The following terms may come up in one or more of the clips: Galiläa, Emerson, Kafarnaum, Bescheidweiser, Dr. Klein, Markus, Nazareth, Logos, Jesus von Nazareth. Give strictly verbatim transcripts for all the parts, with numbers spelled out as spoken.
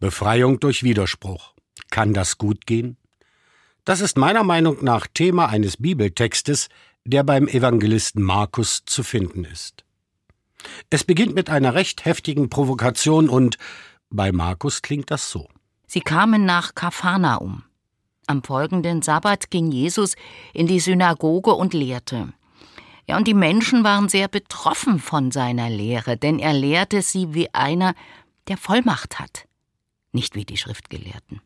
Befreiung durch Widerspruch. Kann das gut gehen? Das ist meiner Meinung nach Thema eines Bibeltextes, der beim Evangelisten Markus zu finden ist. Es beginnt mit einer recht heftigen Provokation und bei Markus klingt das so. Sie kamen nach Kafarnaum. Am folgenden Sabbat ging Jesus in die Synagoge und lehrte. Ja, und die Menschen waren sehr betroffen von seiner Lehre, denn er lehrte sie wie einer, der Vollmacht hat, nicht wie die Schriftgelehrten.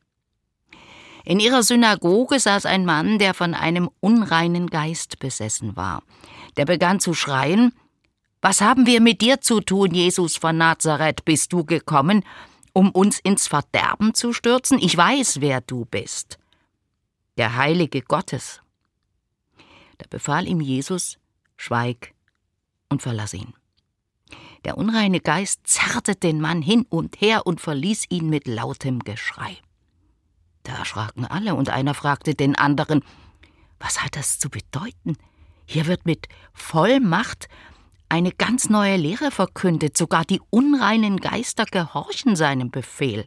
In ihrer Synagoge saß ein Mann, der von einem unreinen Geist besessen war. Der begann zu schreien: Was haben wir mit dir zu tun, Jesus von Nazareth? Bist du gekommen, um uns ins Verderben zu stürzen? Ich weiß, wer du bist, der Heilige Gottes. Da befahl ihm Jesus: Schweig und verlass ihn. Der unreine Geist zerrte den Mann hin und her und verließ ihn mit lautem Geschrei. Da erschraken alle und einer fragte den anderen: Was hat das zu bedeuten? Hier wird mit Vollmacht eine ganz neue Lehre verkündet. Sogar die unreinen Geister gehorchen seinem Befehl.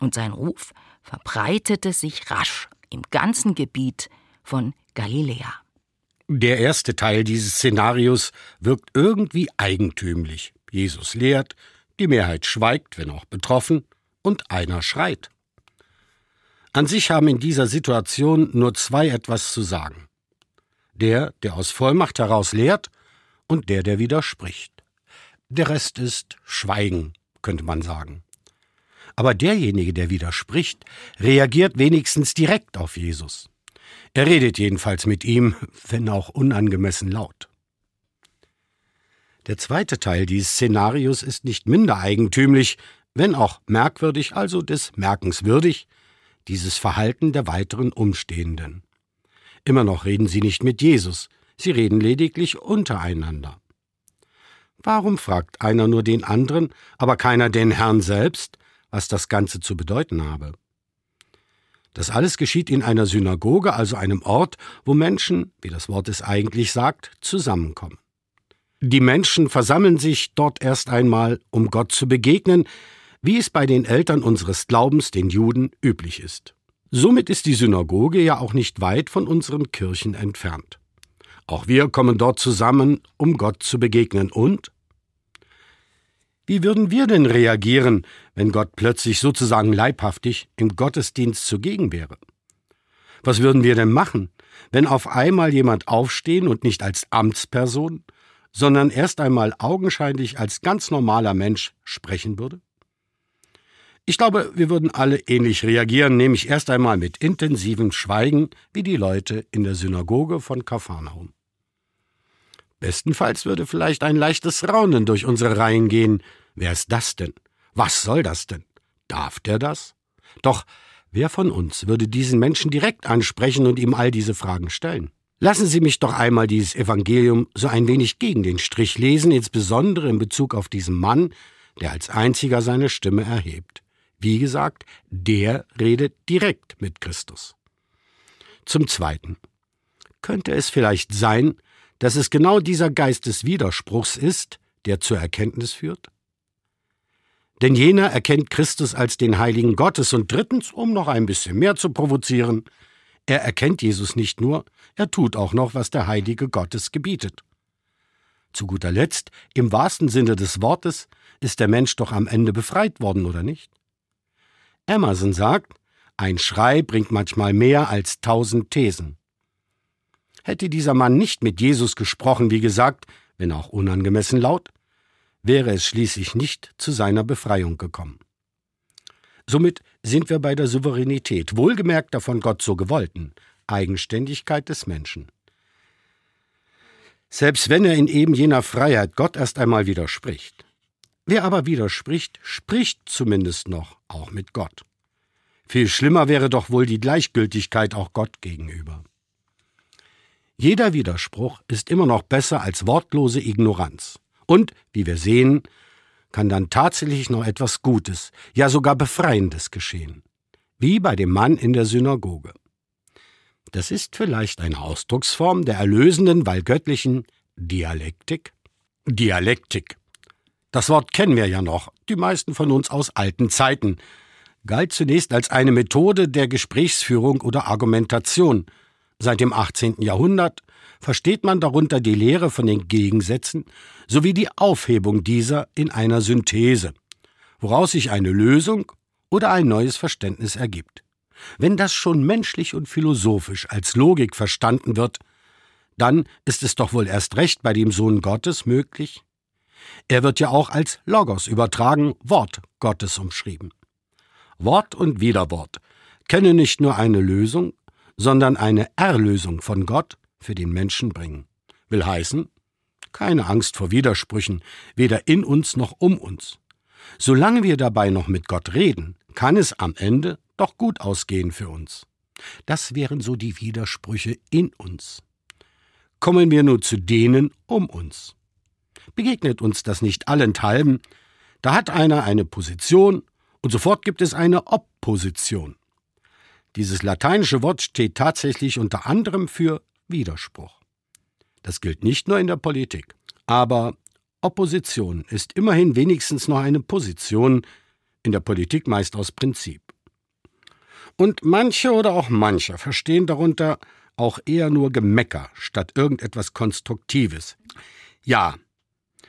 Und sein Ruf verbreitete sich rasch im ganzen Gebiet von Galiläa. Der erste Teil dieses Szenarios wirkt irgendwie eigentümlich. Jesus lehrt, die Mehrheit schweigt, wenn auch betroffen, und einer schreit. An sich haben in dieser Situation nur zwei etwas zu sagen. Der, der aus Vollmacht heraus lehrt, und der, der widerspricht. Der Rest ist Schweigen, könnte man sagen. Aber derjenige, der widerspricht, reagiert wenigstens direkt auf Jesus. Er redet jedenfalls mit ihm, wenn auch unangemessen laut. Der zweite Teil dieses Szenarios ist nicht minder eigentümlich, wenn auch merkwürdig, also des Merkens würdig, dieses Verhalten der weiteren Umstehenden. Immer noch reden sie nicht mit Jesus, sie reden lediglich untereinander. Warum fragt einer nur den anderen, aber keiner den Herrn selbst, was das Ganze zu bedeuten habe? Das alles geschieht in einer Synagoge, also einem Ort, wo Menschen, wie das Wort es eigentlich sagt, zusammenkommen. Die Menschen versammeln sich dort erst einmal, um Gott zu begegnen, wie es bei den Eltern unseres Glaubens, den Juden, üblich ist. Somit ist die Synagoge ja auch nicht weit von unseren Kirchen entfernt. Auch wir kommen dort zusammen, um Gott zu begegnen. Und wie würden wir denn reagieren, wenn Gott plötzlich sozusagen leibhaftig im Gottesdienst zugegen wäre? Was würden wir denn machen, wenn auf einmal jemand aufstehen und nicht als Amtsperson, sondern erst einmal augenscheinlich als ganz normaler Mensch sprechen würde? Ich glaube, wir würden alle ähnlich reagieren, nämlich erst einmal mit intensivem Schweigen, wie die Leute in der Synagoge von Kafarnaum. Bestenfalls würde vielleicht ein leichtes Raunen durch unsere Reihen gehen. Wer ist das denn? Was soll das denn? Darf der das? Doch wer von uns würde diesen Menschen direkt ansprechen und ihm all diese Fragen stellen? Lassen Sie mich doch einmal dieses Evangelium so ein wenig gegen den Strich lesen, insbesondere in Bezug auf diesen Mann, der als einziger seine Stimme erhebt. Wie gesagt, der redet direkt mit Christus. Zum Zweiten, könnte es vielleicht sein, dass es genau dieser Geist des Widerspruchs ist, der zur Erkenntnis führt? Denn jener erkennt Christus als den Heiligen Gottes. Und drittens, um noch ein bisschen mehr zu provozieren, er erkennt Jesus nicht nur, er tut auch noch, was der Heilige Gottes gebietet. Zu guter Letzt, im wahrsten Sinne des Wortes, ist der Mensch doch am Ende befreit worden, oder nicht? Emerson sagt, ein Schrei bringt manchmal mehr als tausend Thesen. Hätte dieser Mann nicht mit Jesus gesprochen, wie gesagt, wenn auch unangemessen laut, wäre es schließlich nicht zu seiner Befreiung gekommen. Somit sind wir bei der Souveränität, wohlgemerkt der von Gott so gewollten, Eigenständigkeit des Menschen. Selbst wenn er in eben jener Freiheit Gott erst einmal widerspricht. Wer aber widerspricht, spricht zumindest noch, auch mit Gott. Viel schlimmer wäre doch wohl die Gleichgültigkeit auch Gott gegenüber. Jeder Widerspruch ist immer noch besser als wortlose Ignoranz. Und, wie wir sehen, kann dann tatsächlich noch etwas Gutes, ja sogar Befreiendes geschehen. Wie bei dem Mann in der Synagoge. Das ist vielleicht eine Ausdrucksform der erlösenden, weil göttlichen Dialektik. Dialektik. Das Wort kennen wir ja noch, die meisten von uns aus alten Zeiten. galt zunächst als eine Methode der Gesprächsführung oder Argumentation. Seit dem achtzehnten Jahrhundert versteht man darunter die Lehre von den Gegensätzen sowie die Aufhebung dieser in einer Synthese, woraus sich eine Lösung oder ein neues Verständnis ergibt. Wenn das schon menschlich und philosophisch als Logik verstanden wird, dann ist es doch wohl erst recht bei dem Sohn Gottes möglich. Er wird ja auch als Logos übertragen, Wort Gottes umschrieben. Wort und Widerwort können nicht nur eine Lösung, sondern eine Erlösung von Gott für den Menschen bringen. Will heißen, keine Angst vor Widersprüchen, weder in uns noch um uns. Solange wir dabei noch mit Gott reden, kann es am Ende doch gut ausgehen für uns. Das wären so die Widersprüche in uns. Kommen wir nur zu denen um uns. Begegnet uns das nicht allenthalben, da hat einer eine Position und sofort gibt es eine Opposition. Dieses lateinische Wort steht tatsächlich unter anderem für Widerspruch. Das gilt nicht nur in der Politik. Aber Opposition ist immerhin wenigstens noch eine Position, in der Politik meist aus Prinzip. Und manche oder auch mancher verstehen darunter auch eher nur Gemecker statt irgendetwas Konstruktives. Ja,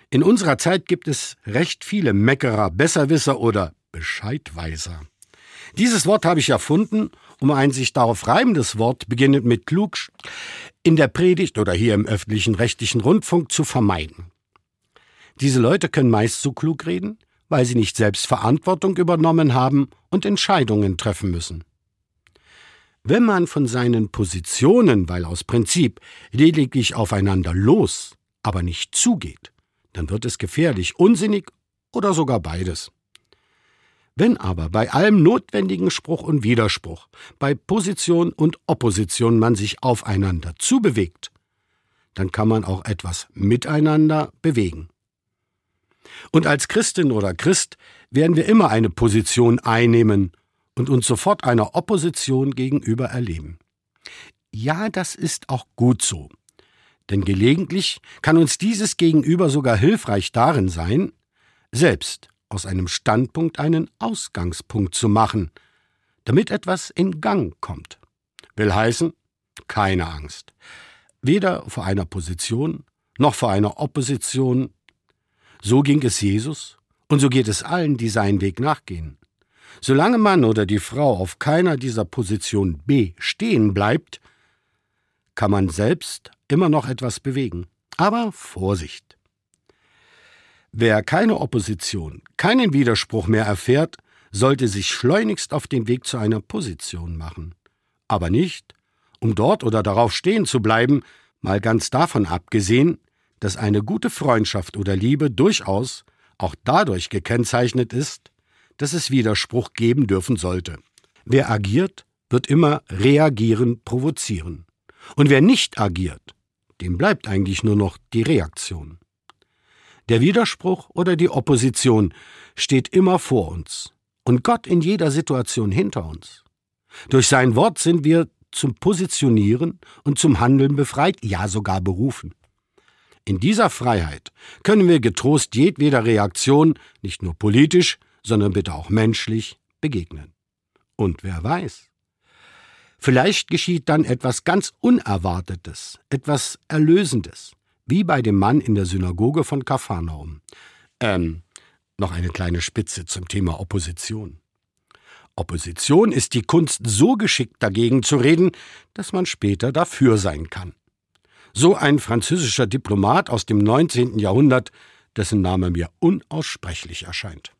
in unserer Zeit gibt es recht viele Meckerer, Besserwisser oder Bescheidweiser. Dieses Wort habe ich erfunden, um ein sich darauf reimendes Wort, beginnend mit klug, in der Predigt oder hier im öffentlichen rechtlichen Rundfunk zu vermeiden. Diese Leute können meist so klug reden, weil sie nicht selbst Verantwortung übernommen haben und Entscheidungen treffen müssen. Wenn man von seinen Positionen, weil aus Prinzip, lediglich aufeinander los, aber nicht zugeht, dann wird es gefährlich, unsinnig oder sogar beides. Wenn aber bei allem notwendigen Spruch und Widerspruch, bei Position und Opposition man sich aufeinander zubewegt, dann kann man auch etwas miteinander bewegen. Und als Christin oder Christ werden wir immer eine Position einnehmen und uns sofort einer Opposition gegenüber erleben. Ja, das ist auch gut so. Denn gelegentlich kann uns dieses Gegenüber sogar hilfreich darin sein, selbst aus einem Standpunkt einen Ausgangspunkt zu machen, damit etwas in Gang kommt. Will heißen, keine Angst. Weder vor einer Position noch vor einer Opposition. So ging es Jesus und so geht es allen, die seinen Weg nachgehen. Solange Mann oder die Frau auf keiner dieser Position B stehen bleibt, kann man selbst immer noch etwas bewegen. Aber Vorsicht! Wer keine Opposition, keinen Widerspruch mehr erfährt, sollte sich schleunigst auf den Weg zu einer Position machen. Aber nicht, um dort oder darauf stehen zu bleiben, mal ganz davon abgesehen, dass eine gute Freundschaft oder Liebe durchaus auch dadurch gekennzeichnet ist, dass es Widerspruch geben dürfen sollte. Wer agiert, wird immer reagieren, provozieren. Und wer nicht agiert, dem bleibt eigentlich nur noch die Reaktion. Der Widerspruch oder die Opposition steht immer vor uns und Gott in jeder Situation hinter uns. Durch sein Wort sind wir zum Positionieren und zum Handeln befreit, ja sogar berufen. In dieser Freiheit können wir getrost jedweder Reaktion, nicht nur politisch, sondern bitte auch menschlich, begegnen. Und wer weiß, vielleicht geschieht dann etwas ganz Unerwartetes, etwas Erlösendes. Wie bei dem Mann in der Synagoge von Kafarnaum. Ähm, noch eine kleine Spitze zum Thema Opposition. Opposition ist die Kunst, so geschickt dagegen zu reden, dass man später dafür sein kann. So ein französischer Diplomat aus dem neunzehnten Jahrhundert, dessen Name mir unaussprechlich erscheint.